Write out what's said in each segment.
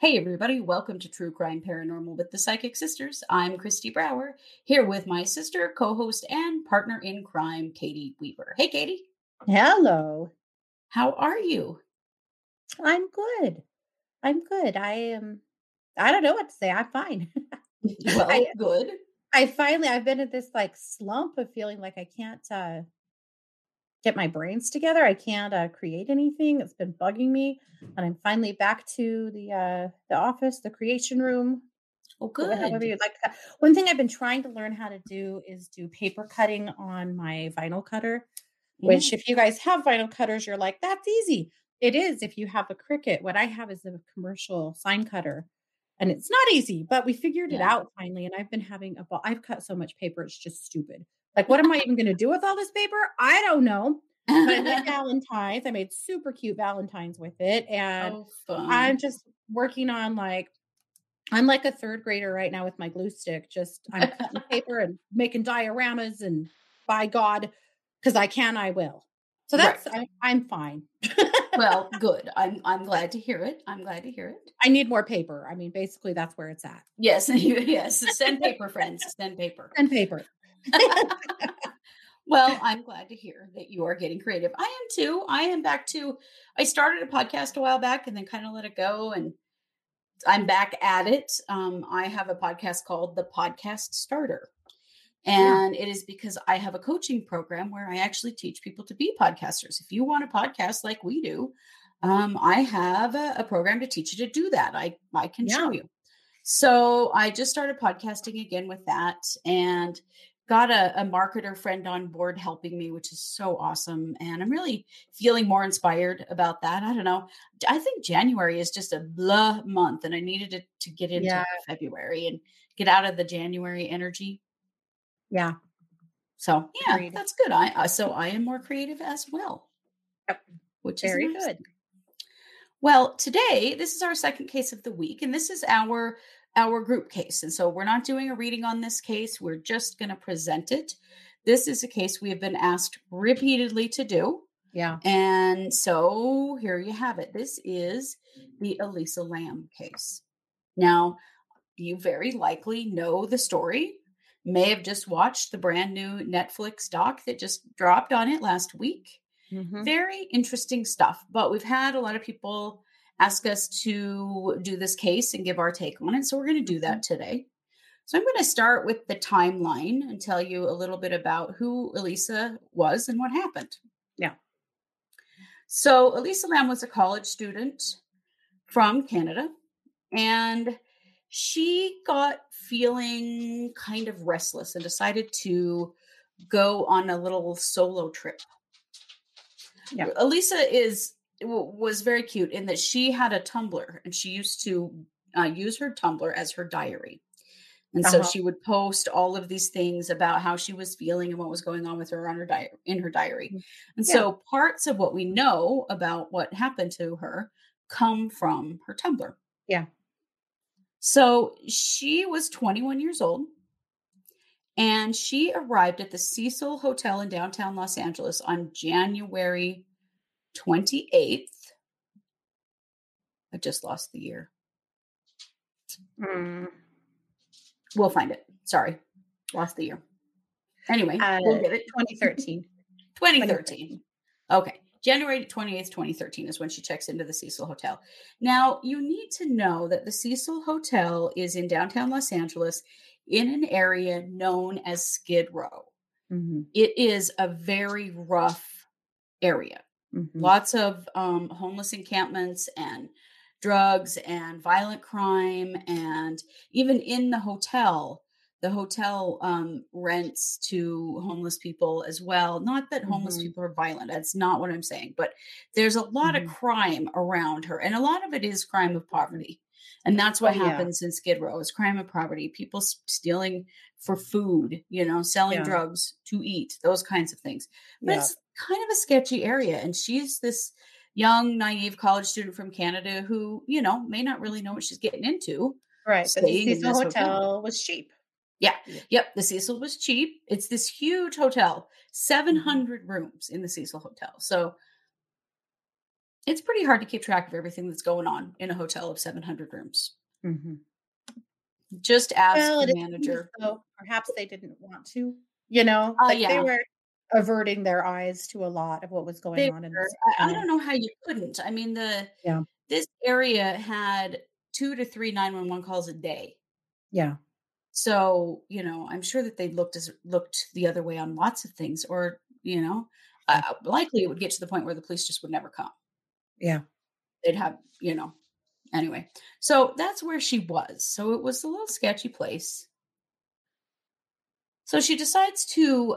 Hey everybody, welcome to True Crime Paranormal with the Psychic Sisters. I'm Christy Brower, here with my sister, co-host, and partner in crime, Katie Weaver. Hey Katie. Hello. How are you? I'm good. I don't know what to say. I'm fine. Well, good. I've been in this slump of feeling like I can't get my brains together. I can't create anything. It's been bugging me, and I'm finally back to the office, the creation room. Oh, good. Whatever you'd like. One thing I've been trying to learn how to do is do paper cutting on my vinyl cutter. Mm-hmm. Which, if you guys have vinyl cutters, you're like, that's easy. It is if you have a Cricut. What I have is a commercial sign cutter, and it's not easy. But we figured it out finally, and I've been having a ball. I've cut so much paper; it's just stupid. Like, what am I even going to do with all this paper? I don't know. But I made Valentines. I made super cute Valentines with it. And I'm just working on I'm like a third grader right now with my glue stick. Just I'm cutting paper and making dioramas, and by God, because I can, I will. So that's, right. I'm fine. Well, good. I'm glad to hear it. I need more paper. I mean, basically that's where it's at. Yes. Yes. Send paper, friends. Send paper. Well, I'm glad to hear that you are getting creative. I am too. I started a podcast a while back and then kind of let it go, and I'm back at it. I have a podcast called The Podcast Starter, and it is because I have a coaching program where I actually teach people to be podcasters. If you want a podcast like we do, I have a program to teach you to do that. I can show you. So I just started podcasting again with that, and got a marketer friend on board helping me, which is so awesome. And I'm really feeling more inspired about that. I don't know. I think January is just a blah month, and I needed to get into February and get out of the January energy. Yeah. So creative. That's good. I am more creative as well, which is very good. Well, today, this is our second case of the week, and this is our group case. And so we're not doing a reading on this case. We're just going to present it. This is a case we have been asked repeatedly to do. Yeah. And so here you have it. This is the Elisa Lam case. Now, you very likely know the story, may have just watched the brand new Netflix doc that just dropped on it last week. Mm-hmm. Very interesting stuff, but we've had a lot of people ask us to do this case and give our take on it. So we're going to do that today. So I'm going to start with the timeline and tell you a little bit about who Elisa was and what happened. Yeah. So Elisa Lam was a college student from Canada, and she got feeling kind of restless and decided to go on a little solo trip. Yeah. Elisa was very cute in that she had a Tumblr, and she used to use her Tumblr as her diary. And so she would post all of these things about how she was feeling and what was going on with her in her diary. And so parts of what we know about what happened to her come from her Tumblr. Yeah. So she was 21 years old, and she arrived at the Cecil Hotel in downtown Los Angeles on January 28th. I just lost the year. We'll find it. Sorry. Lost the year. Anyway, we'll get it. 2013. Okay. January 28th, 2013 is when she checks into the Cecil Hotel. Now, you need to know that the Cecil Hotel is in downtown Los Angeles in an area known as Skid Row. Mm-hmm. It is a very rough area. Mm-hmm. Lots of homeless encampments and drugs and violent crime. And even in the hotel, The hotel rents to homeless people as well. Not that homeless people are violent. That's not what I'm saying. But there's a lot of crime around her. And a lot of it is crime of poverty. And that's what happens in Skid Row is crime of poverty. People stealing for food, you know, selling drugs to eat, those kinds of things. But it's kind of a sketchy area. And she's this young, naive college student from Canada who, you know, may not really know what she's getting into. Right. But the Cecil Hotel was cheap. Yeah. Yep. The Cecil was cheap. It's this huge hotel, 700 rooms in the Cecil Hotel. So it's pretty hard to keep track of everything that's going on in a hotel of 700 rooms. Mm-hmm. Just ask the manager. So perhaps they didn't want to, you know, they were averting their eyes to a lot of what was going on. In this I don't know how you couldn't. I mean, this area had 2 to 3 911 calls a day. Yeah. So, you know, I'm sure that they looked the other way on lots of things, or, you know, likely it would get to the point where the police just would never come. Yeah. They'd have, you know, anyway. So that's where she was. So it was a little sketchy place. So she decides to,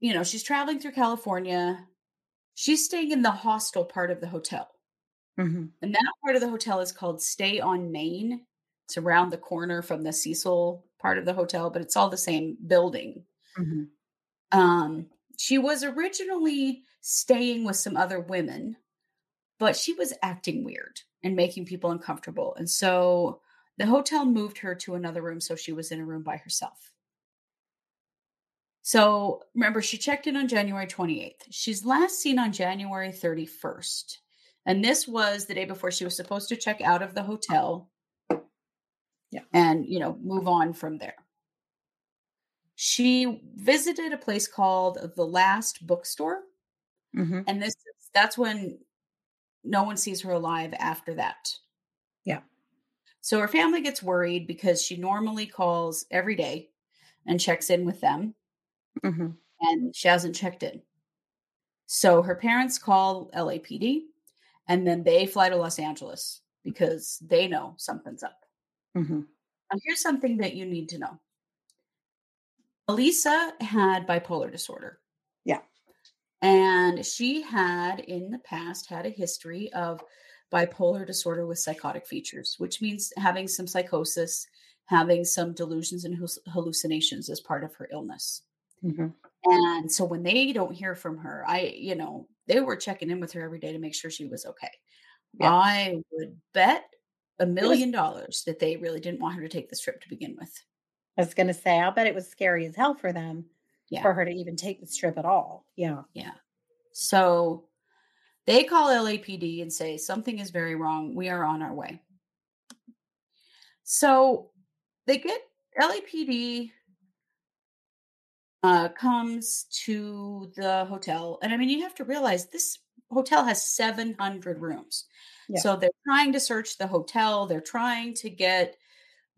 you know, she's traveling through California. She's staying in the hostel part of the hotel. Mm-hmm. And that part of the hotel is called Stay on Main. It's around the corner from the Cecil part of the hotel, but it's all the same building. Mm-hmm. She was originally staying with some other women, but she was acting weird and making people uncomfortable. And so the hotel moved her to another room. So she was in a room by herself. So remember, she checked in on January 28th. She's last seen on January 31st. And this was the day before she was supposed to check out of the hotel. Yeah. And, you know, move on from there. She visited a place called The Last Bookstore. Mm-hmm. And that's when no one sees her alive after that. Yeah. So her family gets worried because she normally calls every day and checks in with them. Mm-hmm. And she hasn't checked in. So her parents call LAPD and then they fly to Los Angeles because they know something's up. Mm-hmm. And here's something that you need to know. Elisa had bipolar disorder. Yeah. And she had in the past had a history of bipolar disorder with psychotic features, which means having some psychosis, having some delusions and hallucinations as part of her illness. Mm-hmm. And so when they don't hear from her, you know, they were checking in with her every day to make sure she was okay. Yeah. I would bet $1 million that they really didn't want her to take this trip to begin with. I was going to say, I'll bet it was scary as hell for them for her to even take this trip at all. Yeah. Yeah. So they call LAPD and say, something is very wrong. We are on our way. So they get LAPD comes to the hotel. And I mean, you have to realize this hotel has 700 rooms. Yeah. So they're trying to search the hotel. They're trying to get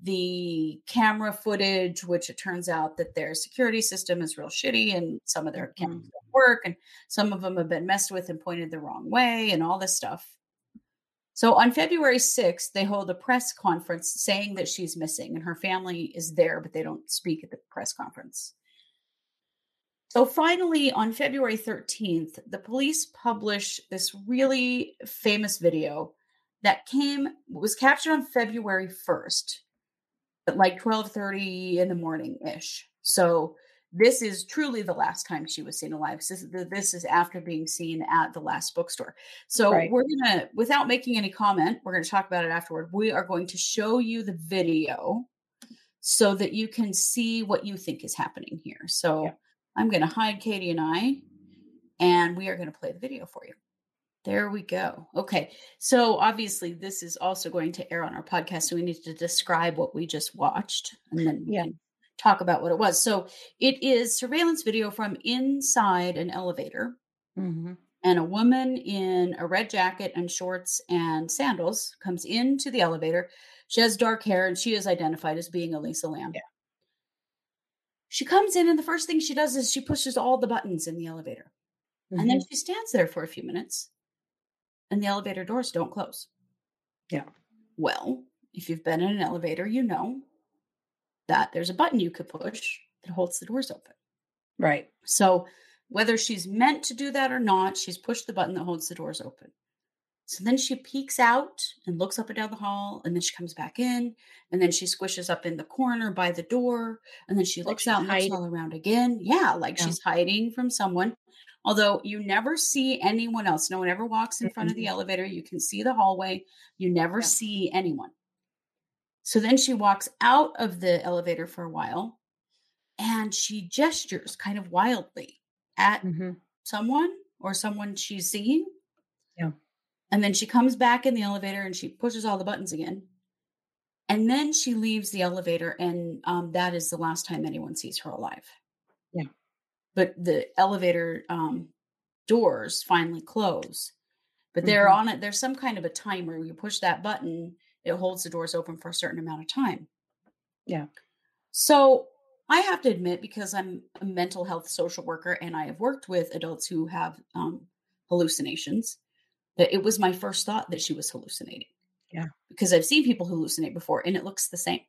the camera footage, which it turns out that their security system is real shitty and some of their cameras don't work and some of them have been messed with and pointed the wrong way and all this stuff. So on February 6th, they hold a press conference saying that she's missing and her family is there, but they don't speak at the press conference. So finally, on February 13th, the police publish this really famous video that was captured on February 1st at like 12:30 in the morning-ish. So this is truly the last time she was seen alive. This is after being seen at the Last Bookstore. So we're going to, without making any comment, we're going to talk about it afterward. We are going to show you the video so that you can see what you think is happening here. So I'm going to hide Katie and I, and we are going to play the video for you. There we go. Okay. So obviously this is also going to air on our podcast. So we need to describe what we just watched and then we can talk about what it was. So it is surveillance video from inside an elevator and a woman in a red jacket and shorts and sandals comes into the elevator. She has dark hair and she is identified as being Elisa Lam. Yeah. She comes in and the first thing she does is she pushes all the buttons in the elevator. Mm-hmm. And then she stands there for a few minutes and the elevator doors don't close. Yeah. Well, if you've been in an elevator, you know that there's a button you could push that holds the doors open. Right. So whether she's meant to do that or not, she's pushed the button that holds the doors open. So then she peeks out and looks up and down the hall, and then she comes back in, and then she squishes up in the corner by the door, and then she looks out and looks all around again. Yeah, like she's hiding from someone. Although you never see anyone else. No one ever walks in front of the elevator. You can see the hallway. You never see anyone. So then she walks out of the elevator for a while, and she gestures kind of wildly at someone or someone she's seeing. Yeah. And then she comes back in the elevator and she pushes all the buttons again. And then she leaves the elevator. And that is the last time anyone sees her alive. Yeah. But the elevator doors finally close. But they're on it. There's some kind of a timer. You push that button, it holds the doors open for a certain amount of time. Yeah. So I have to admit, because I'm a mental health social worker and I have worked with adults who have hallucinations, that it was my first thought that she was hallucinating. Yeah. Because I've seen people hallucinate before and it looks the same.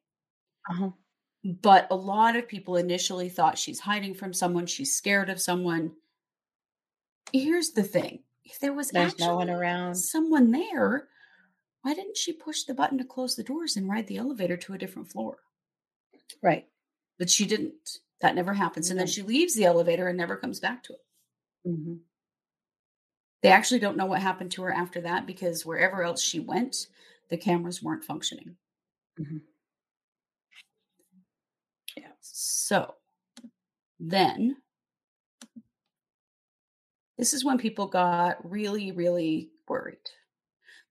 But a lot of people initially thought she's hiding from someone. She's scared of someone. Here's the thing. If there was actually no one around, someone there, why didn't she push the button to close the doors and ride the elevator to a different floor? Right. But she didn't. That never happens. And then she leaves the elevator and never comes back to it. They actually don't know what happened to her after that, because wherever else she went, the cameras weren't functioning. Yeah. So then this is when people got really, really worried.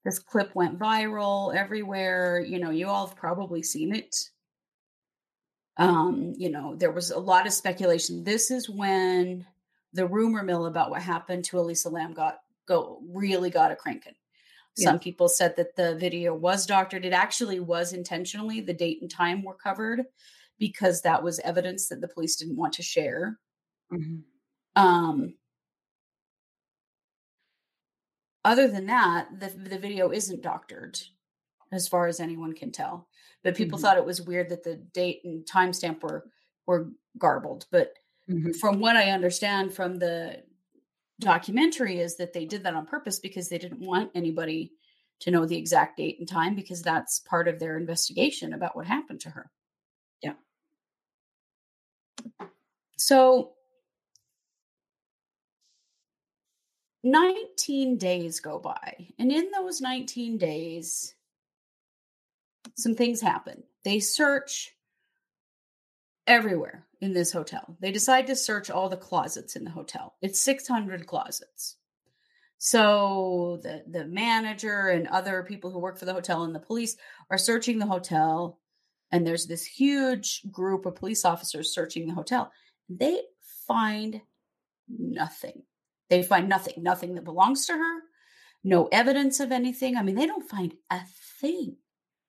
This clip went viral everywhere. You know, you all have probably seen it. You know, there was a lot of speculation. This is when the rumor mill about what happened to Elisa Lam really got a cranking. Yeah. Some people said that the video was doctored. It actually was intentionally. The date and time were covered because that was evidence that the police didn't want to share. Other than that, the video isn't doctored as far as anyone can tell. But people thought it was weird that the date and timestamp were garbled. But from what I understand from the documentary is that they did that on purpose because they didn't want anybody to know the exact date and time, because that's part of their investigation about what happened to her. Yeah. So 19 days go by, and in those 19 days, some things happen. They search everywhere in this hotel. They decide to search all the closets in the hotel. It's 600 closets. So the manager and other people who work for the hotel and the police are searching the hotel. And there's this huge group of police officers searching the hotel. They find nothing. They find nothing. Nothing that belongs to her. No evidence of anything. I mean, they don't find a thing.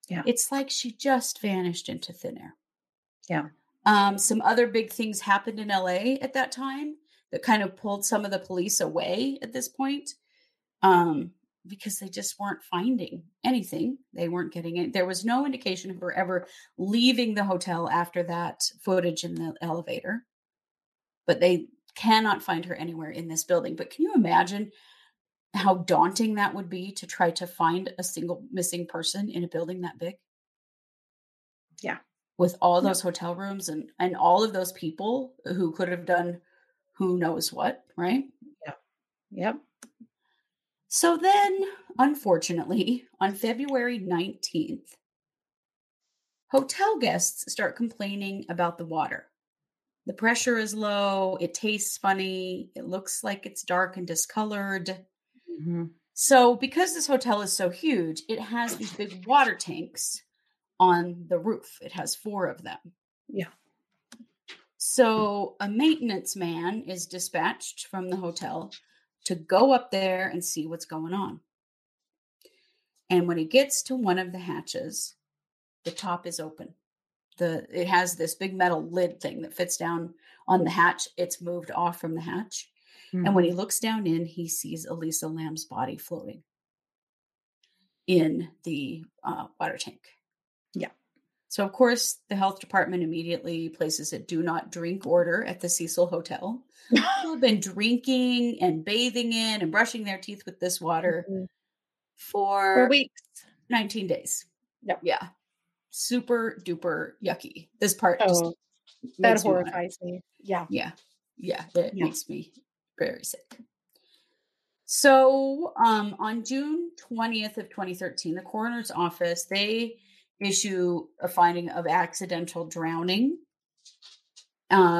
Yeah. It's like she just vanished into thin air. Yeah. Some other big things happened in LA at that time that kind of pulled some of the police away at this point, because they just weren't finding anything. They weren't getting it. There was no indication of her ever leaving the hotel after that footage in the elevator, but they cannot find her anywhere in this building. But can you imagine how daunting that would be to try to find a single missing person in a building that big? Yeah. With all those hotel rooms and all of those people who could have done who knows what, right? Yeah. Yep. So then, unfortunately, on February 19th, hotel guests start complaining about the water. The pressure is low. It tastes funny. It looks like it's dark and discolored. So because this hotel is so huge, it has these big water tanks on the roof. It has 4 of them. Yeah. So a maintenance man is dispatched from the hotel to go up there and see what's going on. And when he gets to one of the hatches, the top is open. It has this big metal lid thing that fits down on the hatch. It's moved off from the hatch. And when he looks down in, he sees Elisa Lam's body floating in the water tank. Yeah. So, of course, the health department immediately places a do not drink order at the Cecil Hotel. People have been drinking and bathing in and brushing their teeth with this water for weeks, 19 days. Yep. Yeah. Super duper yucky. This part just that horrifies me. Yeah. Yeah. Yeah. It makes me very sick. So on June 20th of 2013, the coroner's office, they issue a finding of accidental drowning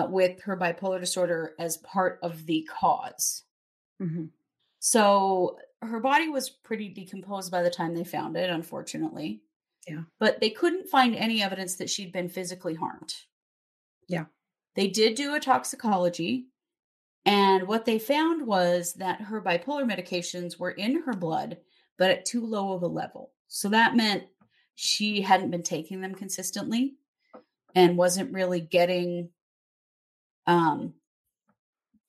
with her bipolar disorder as part of the cause. Mm-hmm. So her body was pretty decomposed by the time they found it, unfortunately. Yeah. But they couldn't find any evidence that she'd been physically harmed. Yeah. They did do a toxicology. And what they found was that her bipolar medications were in her blood, but at too low of a level. So that meant she hadn't been taking them consistently and wasn't really getting,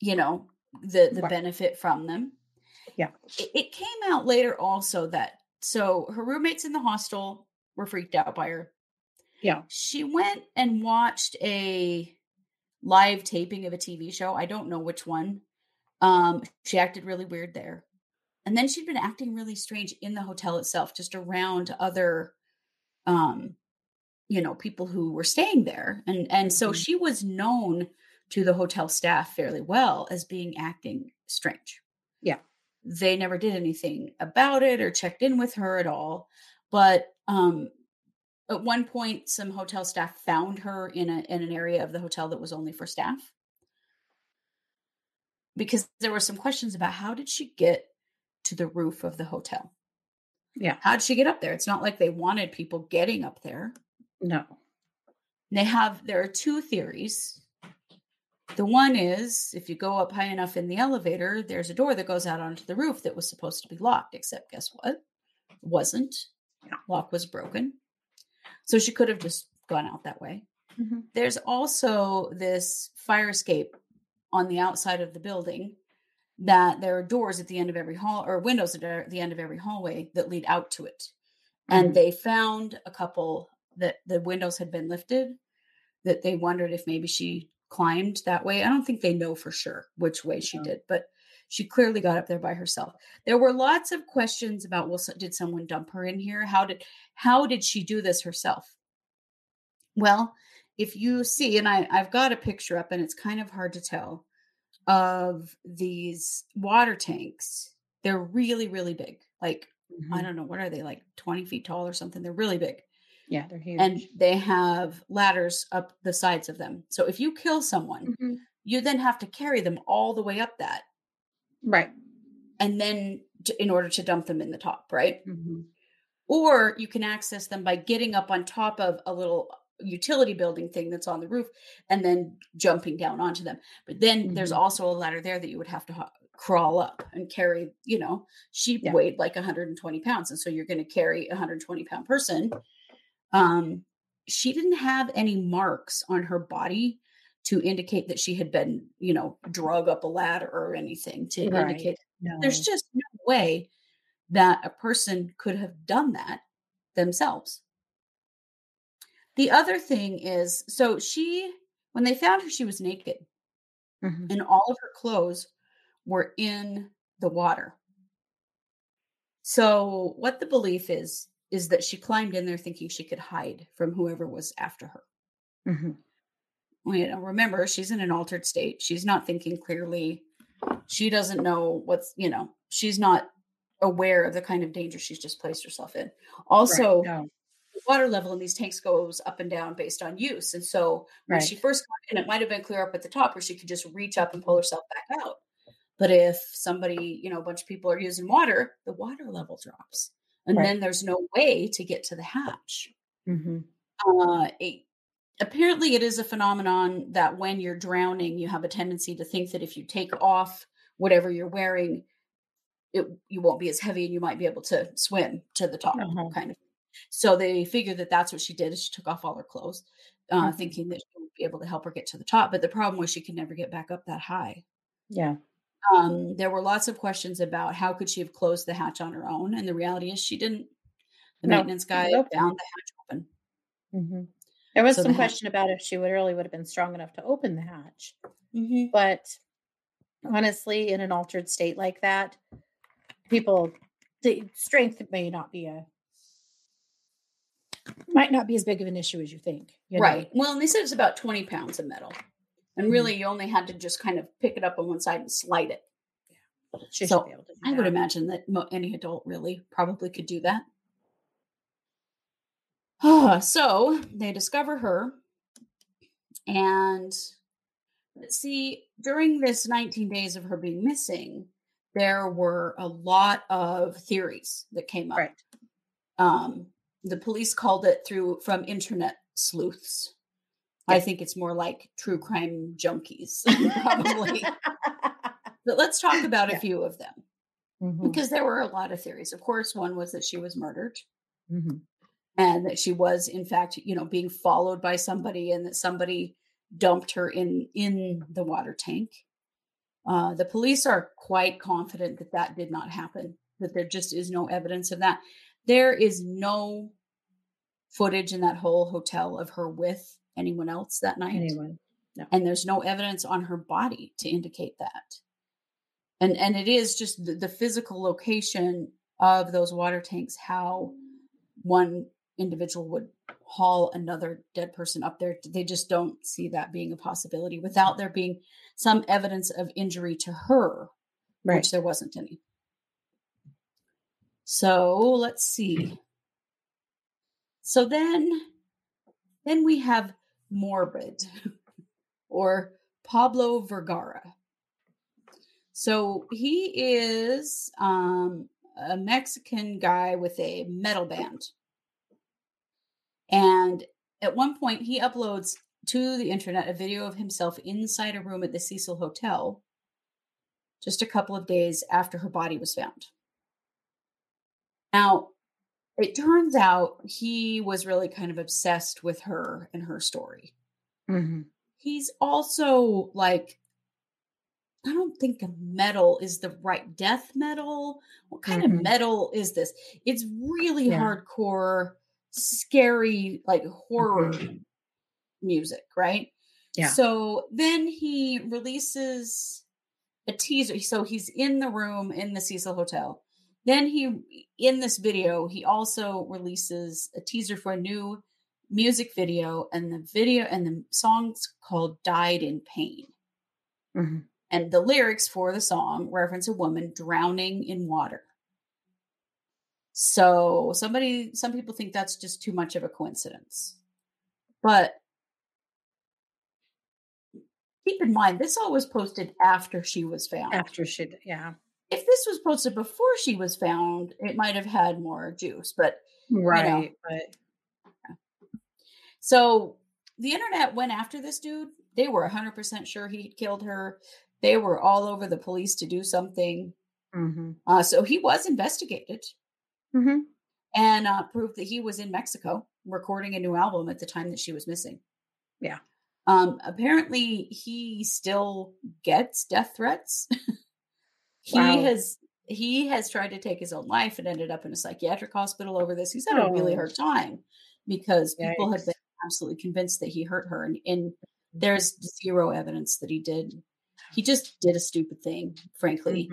the benefit from them. Yeah. It came out later also so her roommates in the hostel were freaked out by her. Yeah. She went and watched a live taping of a TV show. I don't know which one. She acted really weird there. And then she'd been acting really strange in the hotel itself, just around other, people who were staying there. And so she was known to the hotel staff fairly well as being acting strange. Yeah. They never did anything about it or checked in with her at all. But, at one point, some hotel staff found her in an area of the hotel that was only for staff, because there were some questions about how did she get to the roof of the hotel? Yeah. How did she get up there? It's not like they wanted people getting up there. No. There are two theories. The one is, if you go up high enough in the elevator, there's a door that goes out onto the roof that was supposed to be locked, except guess what? It wasn't. Yeah. Lock was broken. So she could have just gone out that way. Mm-hmm. There's also this fire escape on the outside of the building, that there are doors at the end of every hall, or windows at the end of every hallway that lead out to it. Mm-hmm. And they found a couple that the windows had been lifted, that they wondered if maybe she climbed that way. I don't think they know for sure which way she did, but she clearly got up there by herself. There were lots of questions about, well, did someone dump her in here? How did she do this herself? Well, if you see, and I've got a picture up, and it's kind of hard to tell, of these water tanks. They're really, really big. Like, mm-hmm. I don't know, what are they, like 20 feet tall or something? They're really big. Yeah, they're huge. And they have ladders up the sides of them. So if you kill someone, mm-hmm. you then have to carry them all the way up that. Right. And then in order to dump them in the top, right? Mm-hmm. Or you can access them by getting up on top of a little utility building thing that's on the roof and then jumping down onto them. But then mm-hmm. there's also a ladder there that you would have to crawl up and carry, she weighed like 120 pounds. And so you're going to carry a 120 pound person. She didn't have any marks on her body to indicate that she had been, drug up a ladder or anything to indicate. No. There's just no way that a person could have done that themselves. The other thing is, so when they found her, she was naked mm-hmm. and all of her clothes were in the water. So what the belief is that she climbed in there thinking she could hide from whoever was after her. Mm-hmm. Remember, she's in an altered state. She's not thinking clearly. She doesn't know she's not aware of the kind of danger she's just placed herself in. Also, the water level in these tanks goes up and down based on use. And so when she first got in, it might have been clear up at the top where she could just reach up and pull herself back out. But if somebody, a bunch of people are using water, the water level drops. And then there's no way to get to the hatch. Mm-hmm. Apparently it is a phenomenon that when you're drowning, you have a tendency to think that if you take off whatever you're wearing, you won't be as heavy and you might be able to swim to the top kind of. So they figured that that's what she did, is she took off all her clothes, thinking that she would be able to help her get to the top. But the problem was she could never get back up that high. Yeah. There were lots of questions about how could she have closed the hatch on her own? And the reality is she didn't. The maintenance guy found the hatch open. Mm-hmm. There was some question about if she would really would have been strong enough to open the hatch. Mm-hmm. But honestly, in an altered state like that, strength might not be as big of an issue as you think. You know? Right. Well, and they said it's about 20 pounds of metal. And really, you only had to just kind of pick it up on one side and slide it. Yeah. So be able to do that. I would imagine that any adult really probably could do that. So they discover her. And see, during this 19 days of her being missing, there were a lot of theories that came up. Right. The police called it from internet sleuths. I think it's more like true crime junkies, probably. But let's talk about a few of them, because there were a lot of theories. Of course, one was that she was murdered, and that she was, in fact, being followed by somebody, and that somebody dumped her in the water tank. The police are quite confident that that did not happen, that there just is no evidence of that. There is no footage in that whole hotel of her with anyone else that night. No. And there's no evidence on her body to indicate that. And it is just the physical location of those water tanks, how one individual would haul another dead person up there. They just don't see that being a possibility without there being some evidence of injury to her, right, which there wasn't any. So let's see. So then we have Morbid, or Pablo Vergara. So he is a Mexican guy with a metal band. And at one point, he uploads to the internet a video of himself inside a room at the Cecil Hotel just a couple of days after her body was found. Now, it turns out he was really kind of obsessed with her and her story. Mm-hmm. He's also like, I don't think a metal is the right death metal. What kind of metal is this? It's really hardcore, scary, like horror music, right? Yeah. So then he releases a teaser. So he's in the room in the Cecil Hotel. Then in this video, he also releases a teaser for a new music video, and the song's called "Died in Pain," and the lyrics for the song reference a woman drowning in water. So some people think that's just too much of a coincidence, but keep in mind this all was posted after she was found. If this was posted before she was found, it might have had more juice, but So the internet went after this dude. They were 100% sure he killed her. They were all over the police to do something. So he was investigated and proved that he was in Mexico recording a new album at the time that she was missing. Yeah. Apparently he still gets death threats. He has tried to take his own life and ended up in a psychiatric hospital over this. He's had a really hard time because people have been absolutely convinced that he hurt her. And there's zero evidence that he did. He just did a stupid thing, frankly.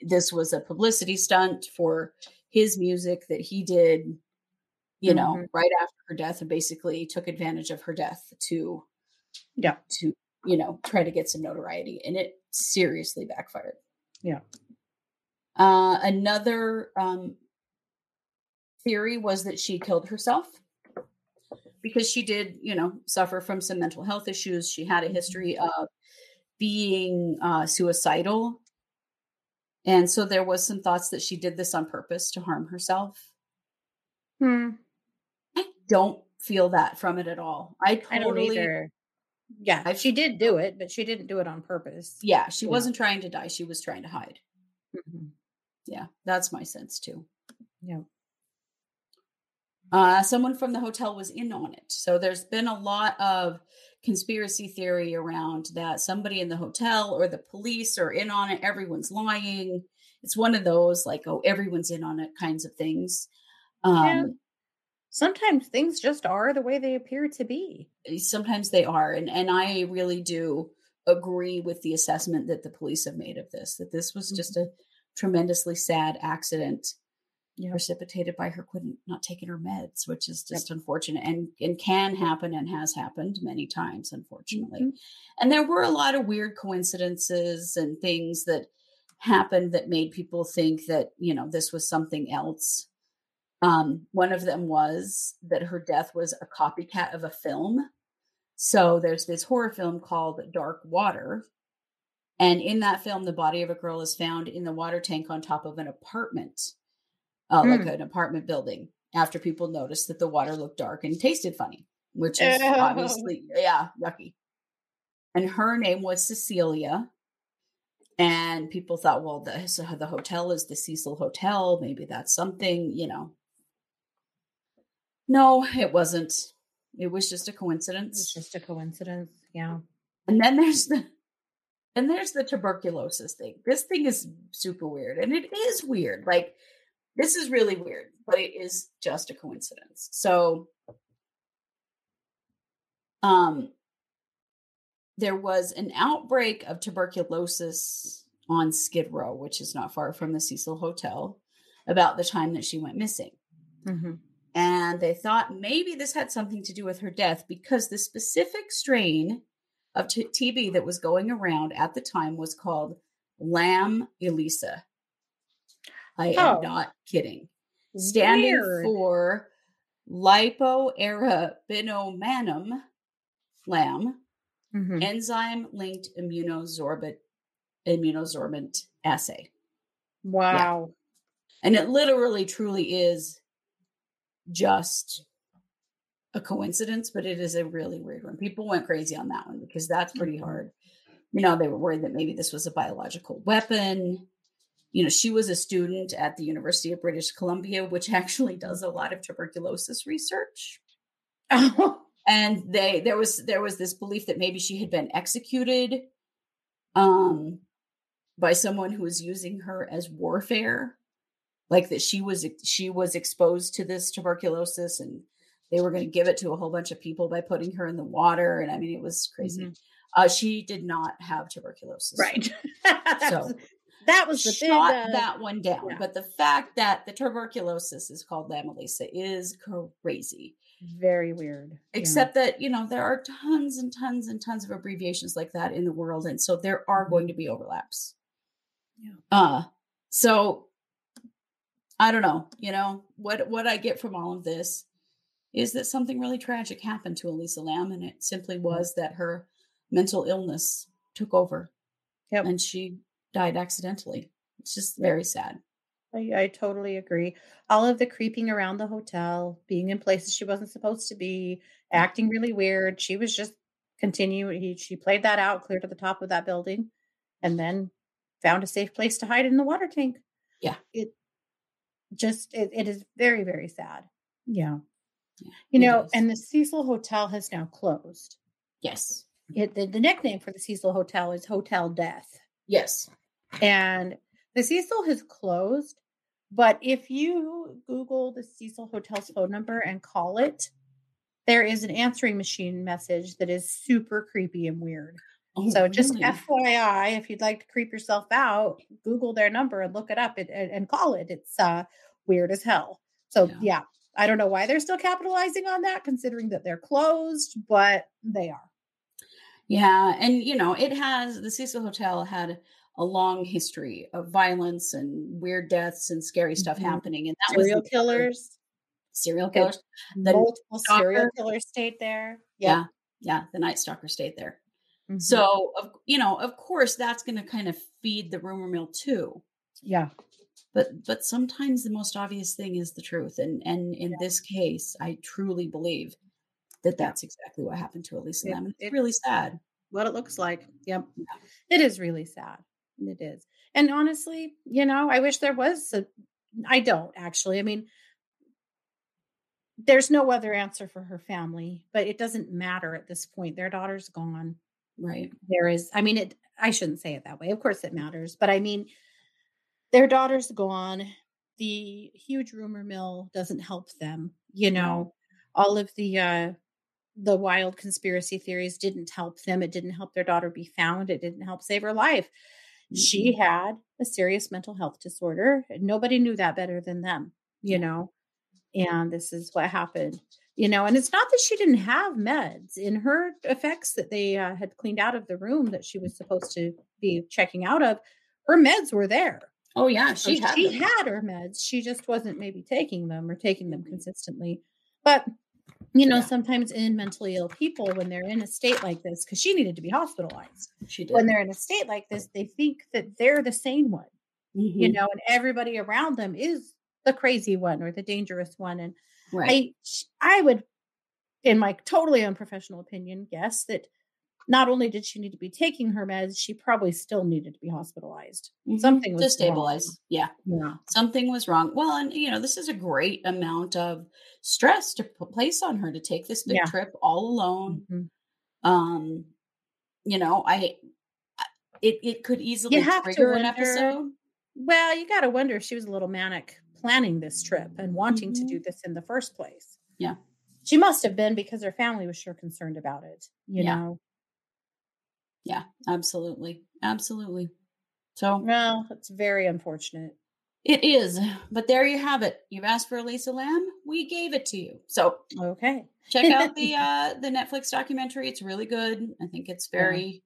This was a publicity stunt for his music that he did, you know, right after her death, and basically took advantage of her death to try to get some notoriety. And it seriously backfired. Yeah. Another theory was that she killed herself because she did, suffer from some mental health issues. She had a history of being suicidal. And so there was some thoughts that she did this on purpose to harm herself. I don't feel that from it at all. I don't either. Yeah, she did do it, but she didn't do it on purpose. Yeah, she wasn't trying to die. She was trying to hide. Yeah, that's my sense too. Yeah. Someone from the hotel was in on it. So there's been a lot of conspiracy theory around that somebody in the hotel or the police are in on it. Everyone's lying. It's one of those like, oh, everyone's in on it kinds of things. sometimes things just are the way they appear to be. Sometimes they are. And I really do agree with the assessment that the police have made of this, that this was just a tremendously sad accident precipitated by her not taking her meds, which is just unfortunate and can happen and has happened many times, unfortunately. And there were a lot of weird coincidences and things that happened that made people think that, you know, this was something else. One of them was that her death was a copycat of a film. So there's this horror film called Dark Water. And in that film, the body of a girl is found in the water tank on top of an apartment, like an apartment building, after people noticed that the water looked dark and tasted funny, which is obviously, yucky. And her name was Cecilia. And people thought, well, the hotel is the Cecil Hotel. Maybe that's something, you know. No, it wasn't. It was just a coincidence. It's just a coincidence, yeah. And then there's the tuberculosis thing. This thing is super weird, and it is weird. Like, this is really weird, but it is just a coincidence. So, there was an outbreak of tuberculosis on Skid Row, which is not far from the Cecil Hotel, about the time that she went missing. Mm-hmm. And they thought maybe this had something to do with her death, because the specific strain of TB that was going around at the time was called Lam Elisa. I am not kidding. Weird. Standing for lipoarabinomanum Lam, enzyme-linked immunosorbent assay. Wow. Yeah. And it literally, truly is just a coincidence, but it is a really weird one. People went crazy on that one because that's pretty hard. You know, they were worried that maybe this was a biological weapon. You know, she was a student at the University of British Columbia, which actually does a lot of tuberculosis research. And there was this belief that maybe she had been executed by someone who was using her as warfare. Like, that she was exposed to this tuberculosis and they were going to give it to a whole bunch of people by putting her in the water. And I mean, it was crazy. She did not have tuberculosis. Right. So that was the thing. That one down. Yeah. But the fact that the tuberculosis is called Lamelisa is crazy. Very weird. Except that, you know, there are tons and tons and tons of abbreviations like that in the world. And so there are going to be overlaps. Yeah. So I don't know, you know, what I get from all of this is that something really tragic happened to Elisa Lam, and it simply was that her mental illness took over and she died accidentally. It's just very sad. I totally agree. All of the creeping around the hotel, being in places she wasn't supposed to be, acting really weird. She was just she played that out clear to the top of that building and then found a safe place to hide in the water tank. Yeah. It is very, very sad. Yeah. You know, and the Cecil Hotel has now closed. Yes. The nickname for the Cecil Hotel is Hotel Death. Yes. And the Cecil has closed, but if you Google the Cecil Hotel's phone number and call it, there is an answering machine message that is super creepy and weird. Oh, so just really? FYI, if you'd like to creep yourself out, Google their number and look it up and call it. It's weird as hell. So yeah, I don't know why they're still capitalizing on that, considering that they're closed, but they are. Yeah. And, you know, the Cecil Hotel had a long history of violence and weird deaths and scary stuff happening. And that serial killers. Serial killers. Multiple serial killers stayed there. Yeah. Yeah. The Night Stalker stayed there. So, you know, of course, that's going to kind of feed the rumor mill too. Yeah. But sometimes the most obvious thing is the truth. And in this case, I truly believe that that's exactly what happened to Elisa Lam. It's really sad. What it looks like. Yep. Yeah. It is really sad. It is. And honestly, you know, I wish there was. I don't actually. I mean, there's no other answer for her family, but it doesn't matter at this point. Their daughter's gone. Right. There is, I mean, I shouldn't say it that way. Of course it matters, but I mean, their daughter's gone. the huge rumor mill doesn't help them. You know, all of the wild conspiracy theories didn't help them. It didn't help their daughter be found. It didn't help save her life. She had a serious mental health disorder. Nobody knew that better than them, you know, and this is what happened, you know, and it's not that she didn't have meds in her effects that they had cleaned out of the room that she was supposed to be checking out of. Her meds were there. Oh, yeah. She had her meds. She just wasn't maybe taking them or taking them consistently. But, you know, sometimes in mentally ill people, when they're in a state like this, because she needed to be hospitalized. She did. When they're in a state like this, they think that they're the sane one, you know, and everybody around them is the crazy one or the dangerous one. And I would, in my totally unprofessional opinion, guess that not only did she need to be taking her meds, she probably still needed to be hospitalized. Something was destabilized. Yeah. Something was wrong. Well, and you know, this is a great amount of stress to place on her to take this big trip all alone. You know, it could easily trigger an episode. Well, you got to wonder if she was a little manic planning this trip and wanting to do this in the first place. Yeah. She must have been, because her family was sure concerned about it, you know? Yeah, absolutely. Absolutely. So, well, it's very unfortunate. It is. But there you have it. You've asked for Elisa Lam. We gave it to you. So, okay. Check out the Netflix documentary. It's really good. I think it's very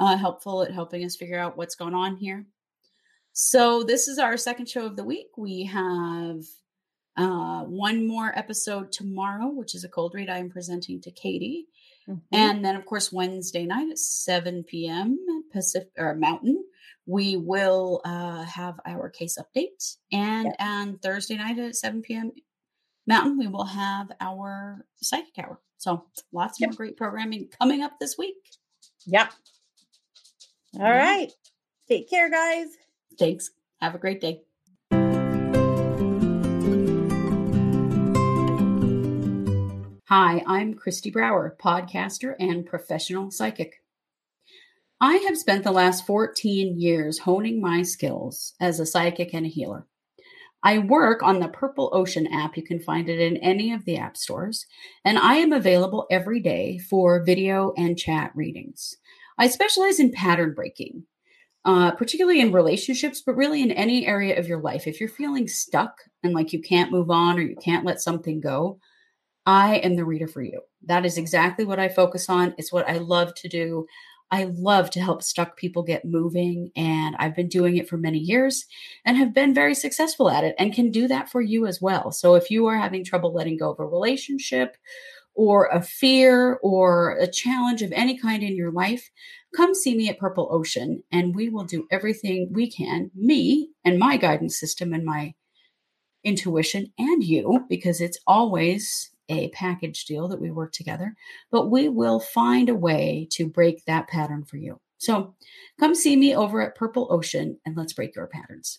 helpful at helping us figure out what's going on here. So this is our second show of the week. We have one more episode tomorrow, which is a cold read I am presenting to Katie. And then, of course, Wednesday night at 7 p.m. Pacific or Mountain, we will have our case update. And on Thursday night at 7 p.m. Mountain, we will have our psychic hour. So lots more great programming coming up this week. All right. Take care, guys. Thanks. Have a great day. Hi, I'm Christy Brower, podcaster and professional psychic. I have spent the last 14 years honing my skills as a psychic and a healer. I work on the Purple Ocean app. You can find it in any of the app stores. And I am available every day for video and chat readings. I specialize in pattern breaking, particularly in relationships, but really in any area of your life. If you're feeling stuck and like you can't move on or you can't let something go, I am the reader for you. That is exactly what I focus on. It's what I love to do. I love to help stuck people get moving, and I've been doing it for many years and have been very successful at it and can do that for you as well. So if you are having trouble letting go of a relationship or a fear or a challenge of any kind in your life, come see me at Purple Ocean and we will do everything we can, me and my guidance system and my intuition and you, because it's always a package deal that we work together, but we will find a way to break that pattern for you. So come see me over at Purple Ocean and let's break your patterns.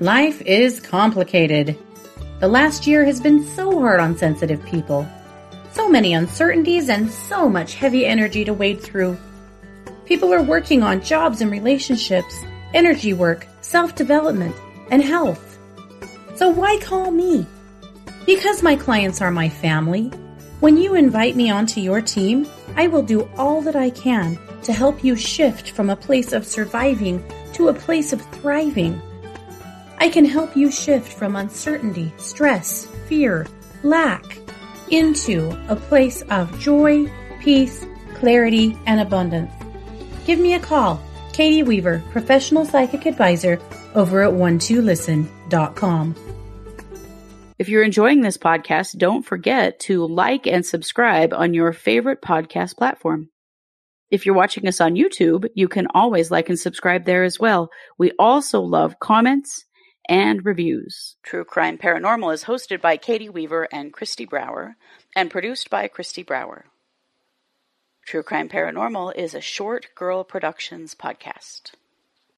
Life is complicated. The last year has been so hard on sensitive people. So many uncertainties and so much heavy energy to wade through. People are working on jobs and relationships, energy work, self-development, and health. So why call me? Because my clients are my family. When you invite me onto your team, I will do all that I can to help you shift from a place of surviving to a place of thriving. I can help you shift from uncertainty, stress, fear, lack, into a place of joy, peace, clarity, and abundance. Give me a call. Katie Weaver, Professional Psychic Advisor, over at 12listen.com. If you're enjoying this podcast, don't forget to like and subscribe on your favorite podcast platform. If you're watching us on YouTube, you can always like and subscribe there as well. We also love comments and reviews. True Crime Paranormal is hosted by Katie Weaver and Christy Brower and produced by Christy Brower. True Crime Paranormal is a Short Girl Productions podcast.